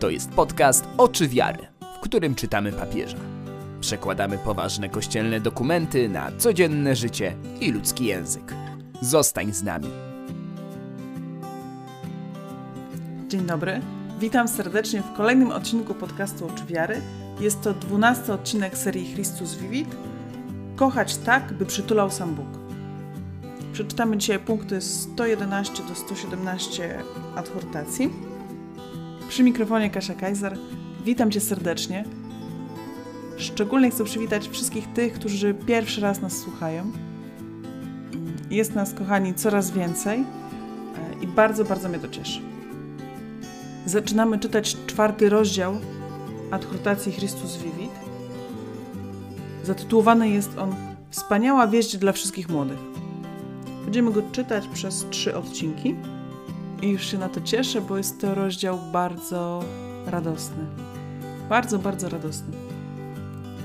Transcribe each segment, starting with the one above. To jest podcast Oczy Wiary, w którym czytamy papieża. Przekładamy poważne kościelne dokumenty na codzienne życie i ludzki język. Zostań z nami. Dzień dobry, witam serdecznie w kolejnym odcinku podcastu Oczy Wiary. Jest to 12 odcinek serii Christus Vivit. Kochać tak, by przytulał sam Bóg. Przeczytamy dzisiaj punkty 111 do 117 Adhortacji. Przy mikrofonie Kasia Kajzer. Witam Cię serdecznie. Szczególnie chcę przywitać wszystkich tych, którzy pierwszy raz nas słuchają. Jest nas, kochani, coraz więcej i bardzo, bardzo mnie to cieszy. Zaczynamy czytać 4 rozdział Adhortacji Christus Vivit. Zatytułowany jest on Wspaniała wieść dla wszystkich młodych. Będziemy go czytać przez 3 odcinki i już się na to cieszę, bo jest to rozdział bardzo radosny. Bardzo, bardzo radosny.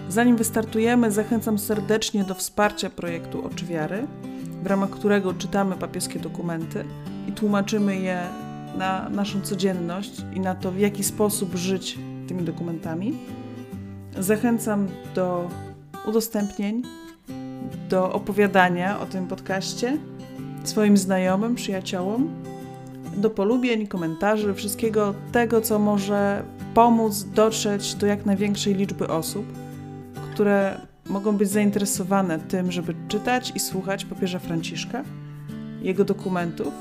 Zanim wystartujemy, zachęcam serdecznie do wsparcia projektu Oczy Wiary, w ramach którego czytamy papieskie dokumenty i tłumaczymy je na naszą codzienność i na to, w jaki sposób żyć tymi dokumentami. Zachęcam do udostępnień, do opowiadania o tym podcaście swoim znajomym, przyjaciołom, do polubień, komentarzy, wszystkiego tego, co może pomóc dotrzeć do jak największej liczby osób, które mogą być zainteresowane tym, żeby czytać i słuchać papieża Franciszka, jego dokumentów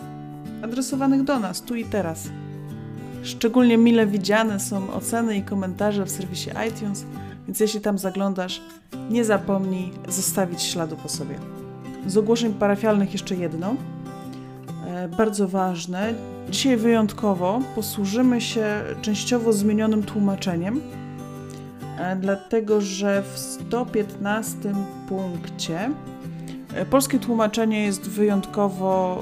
adresowanych do nas, tu i teraz. Szczególnie mile widziane są oceny i komentarze w serwisie iTunes, więc jeśli tam zaglądasz, nie zapomnij zostawić śladu po sobie. Z ogłoszeń parafialnych jeszcze jedno, bardzo ważne. Dzisiaj wyjątkowo posłużymy się częściowo zmienionym tłumaczeniem, dlatego że w 115 punkcie polskie tłumaczenie jest wyjątkowo,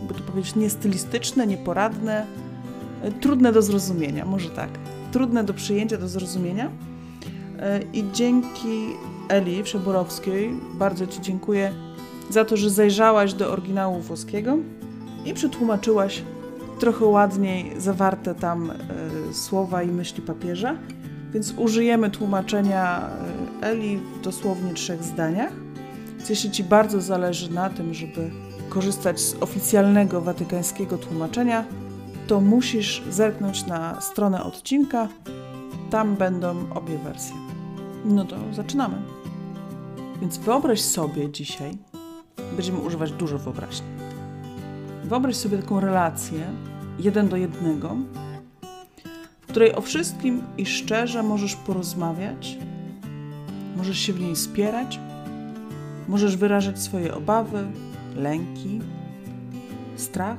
jakby to powiedzieć, niestylistyczne, nieporadne, trudne do zrozumienia, może tak. Trudne do przyjęcia, do zrozumienia. I dzięki Eli Przeborowskiej bardzo Ci dziękuję za to, że zajrzałaś do oryginału włoskiego i przetłumaczyłaś trochę ładniej zawarte tam słowa i myśli papieża, więc użyjemy tłumaczenia Eli w dosłownie 3 zdaniach. Więc jeśli Ci bardzo zależy na tym, żeby korzystać z oficjalnego watykańskiego tłumaczenia, to musisz zerknąć na stronę odcinka. Tam będą obie wersje. No to zaczynamy. Więc wyobraź sobie dzisiaj, będziemy używać dużo wyobraźni. Wyobraź sobie taką relację 1 do 1, w której o wszystkim i szczerze możesz porozmawiać, możesz się w niej spierać, możesz wyrażać swoje obawy, lęki, strach,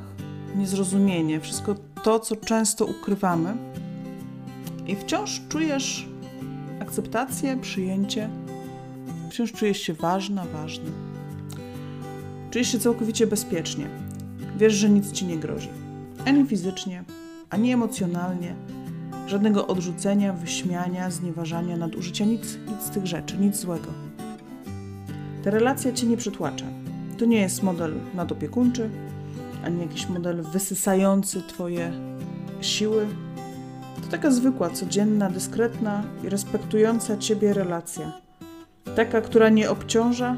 niezrozumienie, wszystko to, co często ukrywamy i wciąż czujesz akceptację, przyjęcie, wciąż czujesz się ważna, ważny. Czujesz się całkowicie bezpiecznie. Wiesz, że nic Ci nie grozi. Ani fizycznie, ani emocjonalnie. Żadnego odrzucenia, wyśmiania, znieważania, nadużycia, nic z tych rzeczy, nic złego. Ta relacja Cię nie przytłacza. To nie jest model nadopiekuńczy, ani jakiś model wysysający Twoje siły. To taka zwykła, codzienna, dyskretna i respektująca Ciebie relacja. Taka, która nie obciąża,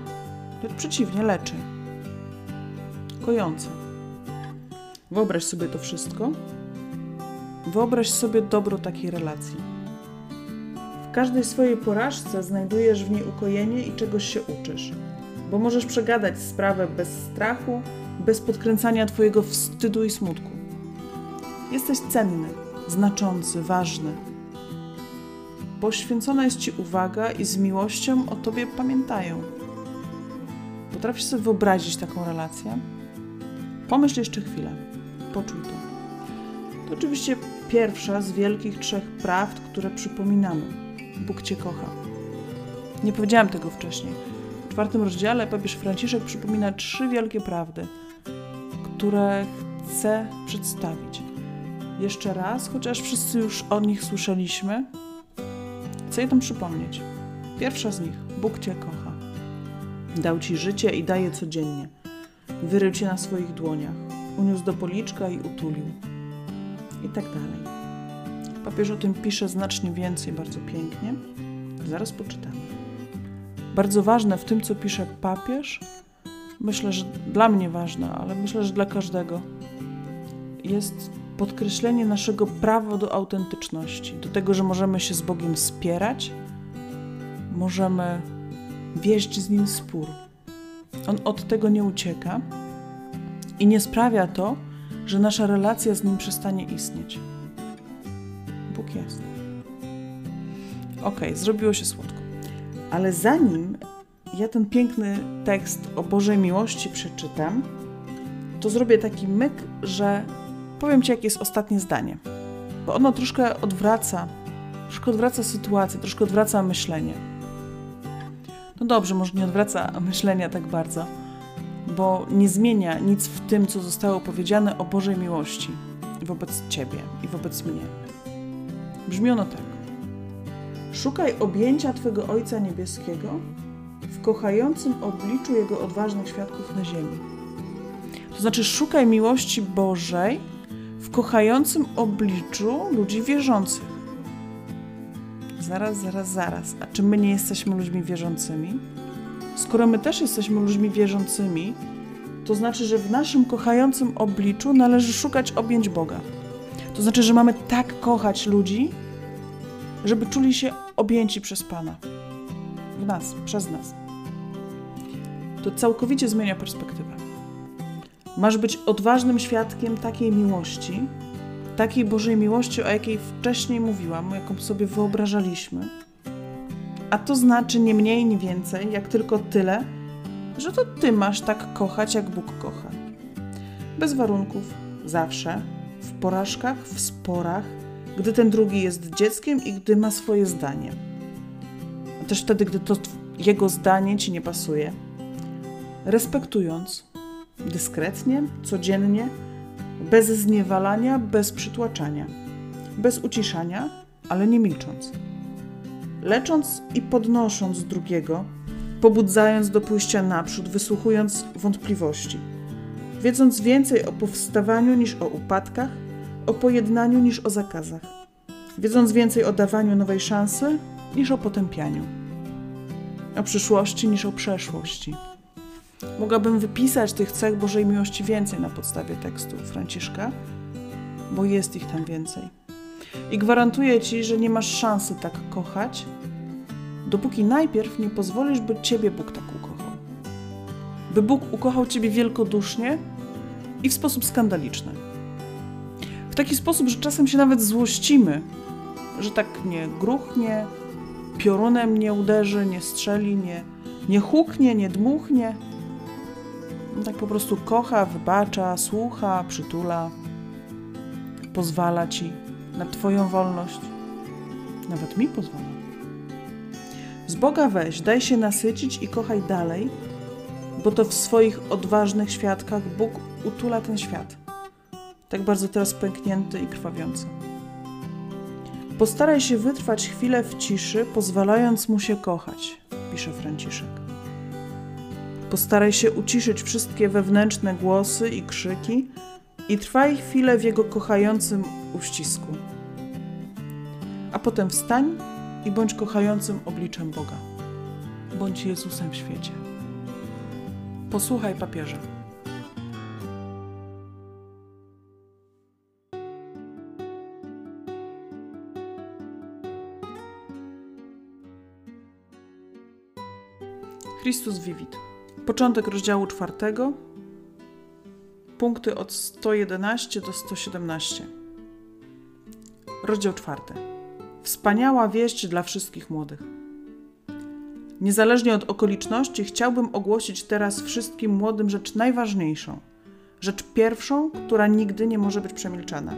lecz przeciwnie, leczy. Kojąca. Wyobraź sobie to wszystko. Wyobraź sobie dobro takiej relacji. W każdej swojej porażce znajdujesz w niej ukojenie i czegoś się uczysz, bo możesz przegadać sprawę bez strachu, bez podkręcania Twojego wstydu i smutku. Jesteś cenny, znaczący, ważny. Poświęcona jest Ci uwaga i z miłością o Tobie pamiętają. Potrafisz sobie wyobrazić taką relację? Pomyśl jeszcze chwilę. Poczuj to. To oczywiście pierwsza z wielkich 3 prawd, które przypominamy. Bóg Cię kocha. Nie powiedziałam tego wcześniej. W 4 rozdziale papież Franciszek przypomina 3 wielkie prawdy, które chce przedstawić. Jeszcze raz, chociaż wszyscy już o nich słyszeliśmy, chcę je tam przypomnieć. Pierwsza z nich. Bóg Cię kocha. Dał Ci życie i daje codziennie. Wyrył Cię na swoich dłoniach. Uniósł do policzka i utulił. I tak dalej. Papież o tym pisze znacznie więcej, bardzo pięknie. Zaraz poczytamy. Bardzo ważne w tym, co pisze papież, myślę, że dla mnie ważne, ale myślę, że dla każdego, jest podkreślenie naszego prawa do autentyczności, do tego, że możemy się z Bogiem spierać, możemy wieść z Nim spór. On od tego nie ucieka i nie sprawia to, że nasza relacja z Nim przestanie istnieć. Bóg jest. Okej, zrobiło się słodko. Ale zanim ja ten piękny tekst o Bożej miłości przeczytam, to zrobię taki myk, że powiem Ci, jakie jest ostatnie zdanie. Bo ono troszkę odwraca sytuację, troszkę odwraca myślenie. No dobrze, może nie odwraca myślenia tak bardzo, bo nie zmienia nic w tym, co zostało powiedziane o Bożej miłości wobec Ciebie i wobec mnie. Brzmi ono tak. Szukaj objęcia Twego Ojca Niebieskiego w kochającym obliczu Jego odważnych świadków na ziemi. To znaczy szukaj miłości Bożej w kochającym obliczu ludzi wierzących. Zaraz. A czy my nie jesteśmy ludźmi wierzącymi? Skoro my też jesteśmy ludźmi wierzącymi, to znaczy, że w naszym kochającym obliczu należy szukać objęć Boga. To znaczy, że mamy tak kochać ludzi, żeby czuli się objęci przez Pana. W nas, przez nas. To całkowicie zmienia perspektywę. Masz być odważnym świadkiem takiej miłości, takiej Bożej miłości, o jakiej wcześniej mówiłam, jaką sobie wyobrażaliśmy. A to znaczy nie mniej, nie więcej, jak tylko tyle, że to Ty masz tak kochać, jak Bóg kocha. Bez warunków, zawsze, w porażkach, w sporach, gdy ten drugi jest dzieckiem i gdy ma swoje zdanie. A też wtedy, gdy to jego zdanie Ci nie pasuje. Respektując, dyskretnie, codziennie, bez zniewalania, bez przytłaczania, bez uciszania, ale nie milcząc. Lecząc i podnosząc drugiego, pobudzając do pójścia naprzód, wysłuchując wątpliwości, wiedząc więcej o powstawaniu niż o upadkach, o pojednaniu niż o zakazach, wiedząc więcej o dawaniu nowej szansy niż o potępianiu, o przyszłości niż o przeszłości. Mogłabym wypisać tych cech Bożej miłości więcej na podstawie tekstu Franciszka, bo jest ich tam więcej. I gwarantuję Ci, że nie masz szansy tak kochać, dopóki najpierw nie pozwolisz, by Ciebie Bóg tak ukochał. By Bóg ukochał Ciebie wielkodusznie i w sposób skandaliczny. W taki sposób, że czasem się nawet złościmy, że tak nie gruchnie, piorunem nie uderzy, nie strzeli, nie huknie, nie dmuchnie. On tak po prostu kocha, wybacza, słucha, przytula, pozwala Ci na Twoją wolność. Nawet mi pozwala. Z Boga weź, daj się nasycić i kochaj dalej, bo to w swoich odważnych świadkach Bóg utula ten świat, tak bardzo teraz pęknięty i krwawiący. Postaraj się wytrwać chwilę w ciszy, pozwalając mu się kochać, pisze Franciszek. Postaraj się uciszyć wszystkie wewnętrzne głosy i krzyki i trwaj chwilę w jego kochającym uścisku. A potem wstań i bądź kochającym obliczem Boga. Bądź Jezusem w świecie. Posłuchaj papieża. Christus Vivit. Początek rozdziału 4, punkty od 111 do 117. Rozdział 4. Wspaniała wieść dla wszystkich młodych. Niezależnie od okoliczności chciałbym ogłosić teraz wszystkim młodym rzecz najważniejszą. Rzecz pierwszą, która nigdy nie może być przemilczana.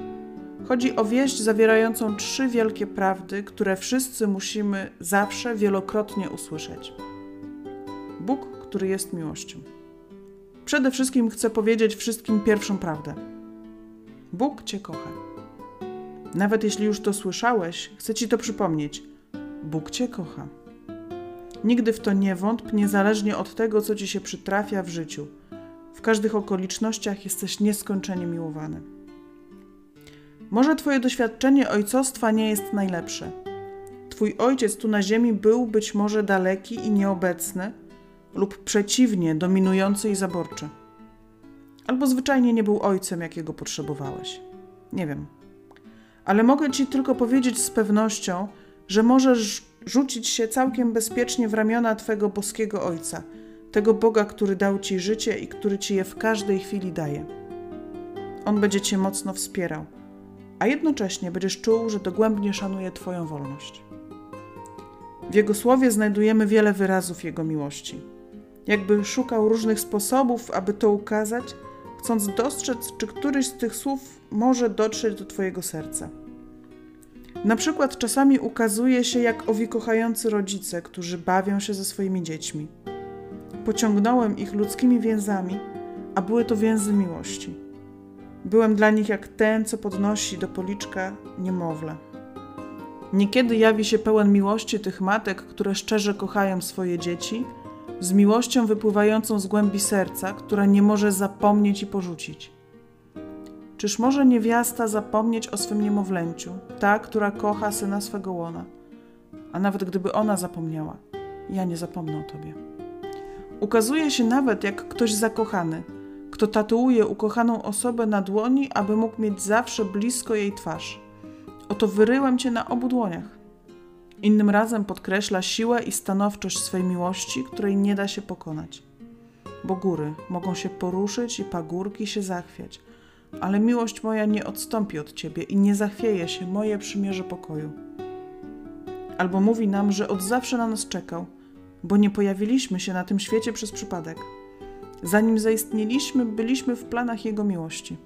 Chodzi o wieść zawierającą 3 wielkie prawdy, które wszyscy musimy zawsze wielokrotnie usłyszeć. Bóg, który jest miłością. Przede wszystkim chcę powiedzieć wszystkim pierwszą prawdę. Bóg Cię kocha. Nawet jeśli już to słyszałeś, chcę Ci to przypomnieć. Bóg Cię kocha. Nigdy w to nie wątp, niezależnie od tego, co Ci się przytrafia w życiu. W każdych okolicznościach jesteś nieskończenie miłowany. Może twoje doświadczenie ojcostwa nie jest najlepsze. Twój ojciec tu na ziemi był być może daleki i nieobecny lub przeciwnie, dominujący i zaborczy. Albo zwyczajnie nie był ojcem, jakiego potrzebowałeś. Nie wiem. Ale mogę ci tylko powiedzieć z pewnością, że możesz rzucić się całkiem bezpiecznie w ramiona twego boskiego Ojca, tego Boga, który dał ci życie i który ci je w każdej chwili daje. On będzie cię mocno wspierał, a jednocześnie będziesz czuł, że dogłębnie szanuje twoją wolność. W Jego słowie znajdujemy wiele wyrazów Jego miłości. Jakby szukał różnych sposobów, aby to ukazać, chcąc dostrzec, czy któryś z tych słów może dotrzeć do twojego serca. Na przykład czasami ukazuje się jak owi kochający rodzice, którzy bawią się ze swoimi dziećmi. Pociągnąłem ich ludzkimi więzami, a były to więzy miłości. Byłem dla nich jak ten, co podnosi do policzka niemowlę. Niekiedy jawi się pełen miłości tych matek, które szczerze kochają swoje dzieci, z miłością wypływającą z głębi serca, która nie może zapomnieć i porzucić. Czyż może niewiasta zapomnieć o swym niemowlęciu, ta, która kocha syna swego łona? A nawet gdyby ona zapomniała, ja nie zapomnę o tobie. Ukazuje się nawet jak ktoś zakochany, kto tatuuje ukochaną osobę na dłoni, aby mógł mieć zawsze blisko jej twarz. Oto wyryłem cię na obu dłoniach. Innym razem podkreśla siłę i stanowczość swej miłości, której nie da się pokonać. Bo góry mogą się poruszyć i pagórki się zachwiać, ale miłość moja nie odstąpi od ciebie i nie zachwieje się moje przymierze pokoju. Albo mówi nam, że od zawsze na nas czekał, bo nie pojawiliśmy się na tym świecie przez przypadek. Zanim zaistnieliśmy, byliśmy w planach Jego miłości.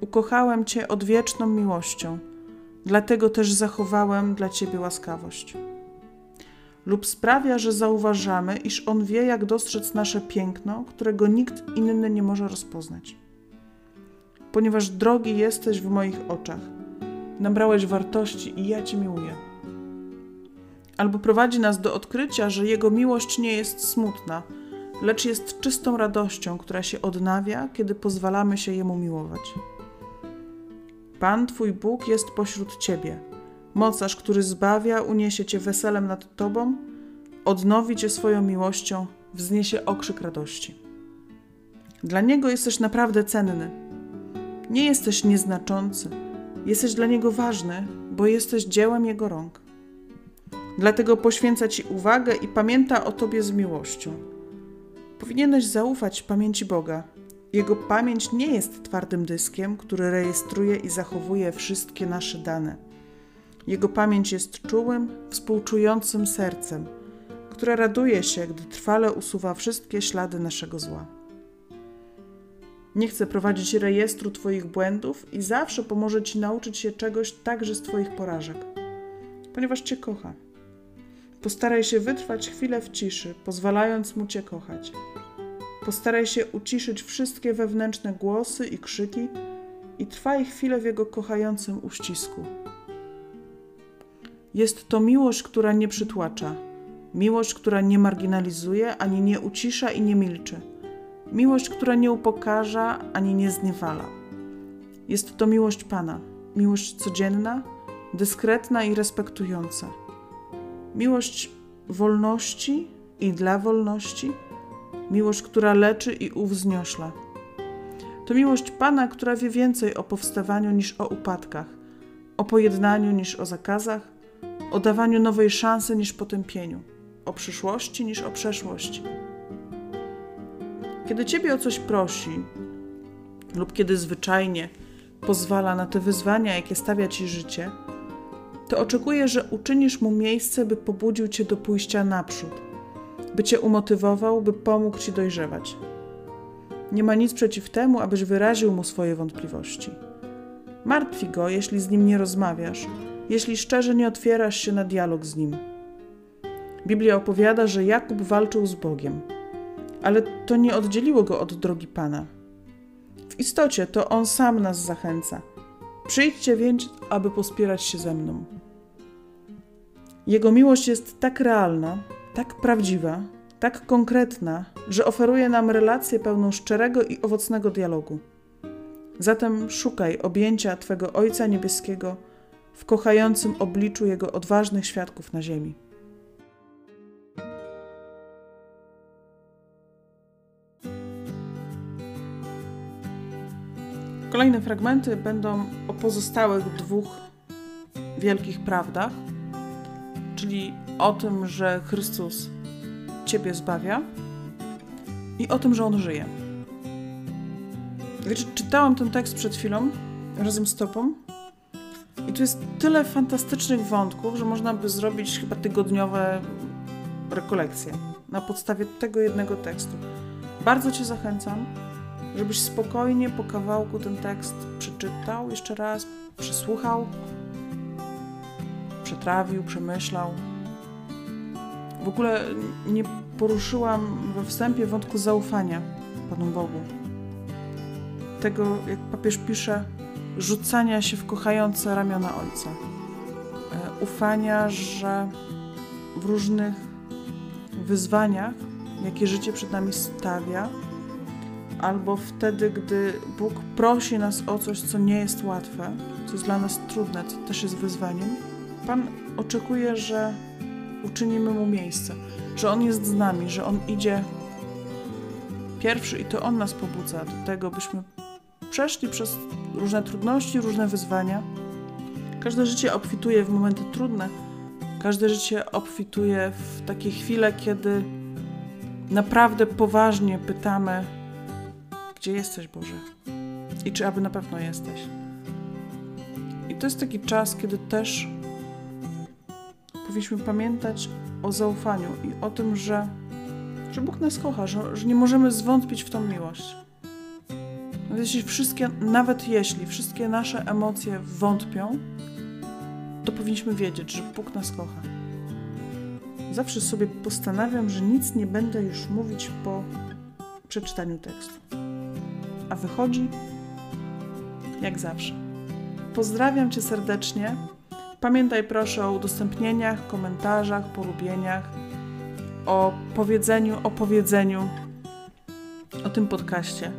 Ukochałem cię odwieczną miłością, dlatego też zachowałem dla ciebie łaskawość. Lub sprawia, że zauważamy, iż On wie, jak dostrzec nasze piękno, którego nikt inny nie może rozpoznać. Ponieważ drogi jesteś w moich oczach, nabrałeś wartości i ja cię miłuję. Albo prowadzi nas do odkrycia, że Jego miłość nie jest smutna, lecz jest czystą radością, która się odnawia, kiedy pozwalamy się Jemu miłować. Pan Twój Bóg jest pośród Ciebie, mocarz, który zbawia, uniesie Cię weselem nad Tobą, odnowi Cię swoją miłością, wzniesie okrzyk radości. Dla Niego jesteś naprawdę cenny. Nie jesteś nieznaczący, jesteś dla Niego ważny, bo jesteś dziełem Jego rąk. Dlatego poświęca Ci uwagę i pamięta o Tobie z miłością. Powinieneś zaufać pamięci Boga. Jego pamięć nie jest twardym dyskiem, który rejestruje i zachowuje wszystkie nasze dane. Jego pamięć jest czułym, współczującym sercem, które raduje się, gdy trwale usuwa wszystkie ślady naszego zła. Nie chce prowadzić rejestru Twoich błędów i zawsze pomoże Ci nauczyć się czegoś także z Twoich porażek, ponieważ Cię kocha. Postaraj się wytrwać chwilę w ciszy, pozwalając Mu Cię kochać. Postaraj się uciszyć wszystkie wewnętrzne głosy i krzyki i trwaj chwilę w Jego kochającym uścisku. Jest to miłość, która nie przytłacza. Miłość, która nie marginalizuje, ani nie ucisza i nie milczy. Miłość, która nie upokarza, ani nie zniewala. Jest to miłość Pana. Miłość codzienna, dyskretna i respektująca. Miłość wolności i dla wolności. Miłość, która leczy i uwznośla. To miłość Pana, która wie więcej o powstawaniu niż o upadkach, o pojednaniu niż o zakazach, o dawaniu nowej szansy niż potępieniu, o przyszłości niż o przeszłości. Kiedy Ciebie o coś prosi lub kiedy zwyczajnie pozwala na te wyzwania, jakie stawia Ci życie, to oczekuje, że uczynisz Mu miejsce, by pobudził Cię do pójścia naprzód, by Cię umotywował, by pomógł Ci dojrzewać. Nie ma nic przeciw temu, abyś wyraził Mu swoje wątpliwości. Martwi Go, jeśli z Nim nie rozmawiasz, jeśli szczerze nie otwierasz się na dialog z Nim. Biblia opowiada, że Jakub walczył z Bogiem, ale to nie oddzieliło go od drogi Pana. W istocie to On sam nas zachęca. Przyjdźcie więc, aby pospierać się ze mną. Jego miłość jest tak realna, tak prawdziwa, tak konkretna, że oferuje nam relację pełną szczerego i owocnego dialogu. Zatem szukaj objęcia Twego Ojca Niebieskiego w kochającym obliczu Jego odważnych świadków na ziemi. Kolejne fragmenty będą o pozostałych dwóch wielkich prawdach, czyli o tym, że Chrystus Ciebie zbawia i o tym, że On żyje. Wiecie, czytałam ten tekst przed chwilą razem z Tobą i tu jest tyle fantastycznych wątków, że można by zrobić chyba tygodniowe rekolekcje na podstawie tego jednego tekstu. Bardzo Cię zachęcam, żebyś spokojnie po kawałku ten tekst przeczytał jeszcze raz, przesłuchał, przetrawił, przemyślał. W ogóle nie poruszyłam we wstępie wątku zaufania Panu Bogu. Tego, jak papież pisze, rzucania się w kochające ramiona Ojca. Ufania, że w różnych wyzwaniach, jakie życie przed nami stawia, albo wtedy, gdy Bóg prosi nas o coś, co nie jest łatwe, co jest dla nas trudne, co też jest wyzwaniem, Pan oczekuje, że uczynimy Mu miejsce, że On jest z nami, że On idzie pierwszy i to On nas pobudza do tego, byśmy przeszli przez różne trudności, różne wyzwania. Każde życie obfituje w momenty trudne, każde życie obfituje w takie chwile, kiedy naprawdę poważnie pytamy, gdzie jesteś, Boże? I czy aby na pewno jesteś? I to jest taki czas, kiedy też powinniśmy pamiętać o zaufaniu i o tym, że Bóg nas kocha, że nie możemy zwątpić w tą miłość. Nawet jeśli wszystkie nasze emocje wątpią, to powinniśmy wiedzieć, że Bóg nas kocha. Zawsze sobie postanawiam, że nic nie będę już mówić po przeczytaniu tekstu. A wychodzi jak zawsze. Pozdrawiam Cię serdecznie. Pamiętaj proszę o udostępnieniach, komentarzach, polubieniach, o powiedzeniu o tym podcaście.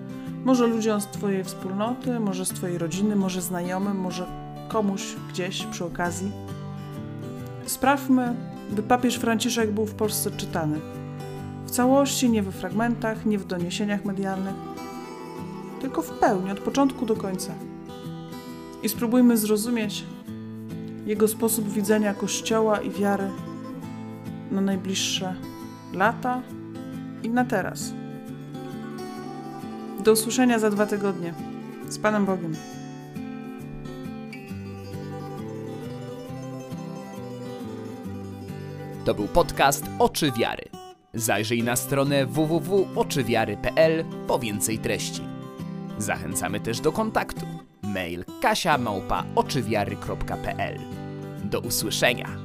Może ludziom z Twojej wspólnoty, może z Twojej rodziny, może znajomym, może komuś gdzieś przy okazji. Sprawmy, by papież Franciszek był w Polsce czytany. W całości, nie we fragmentach, nie w doniesieniach medialnych, tylko w pełni, od początku do końca. I spróbujmy zrozumieć jego sposób widzenia Kościoła i wiary na najbliższe lata i na teraz. Do usłyszenia za 2 tygodnie. Z Panem Bogiem. To był podcast Oczy Wiary. Zajrzyj na stronę www.oczywiary.pl po więcej treści. Zachęcamy też do kontaktu. Mail kasia@oczywiary.pl. Do usłyszenia!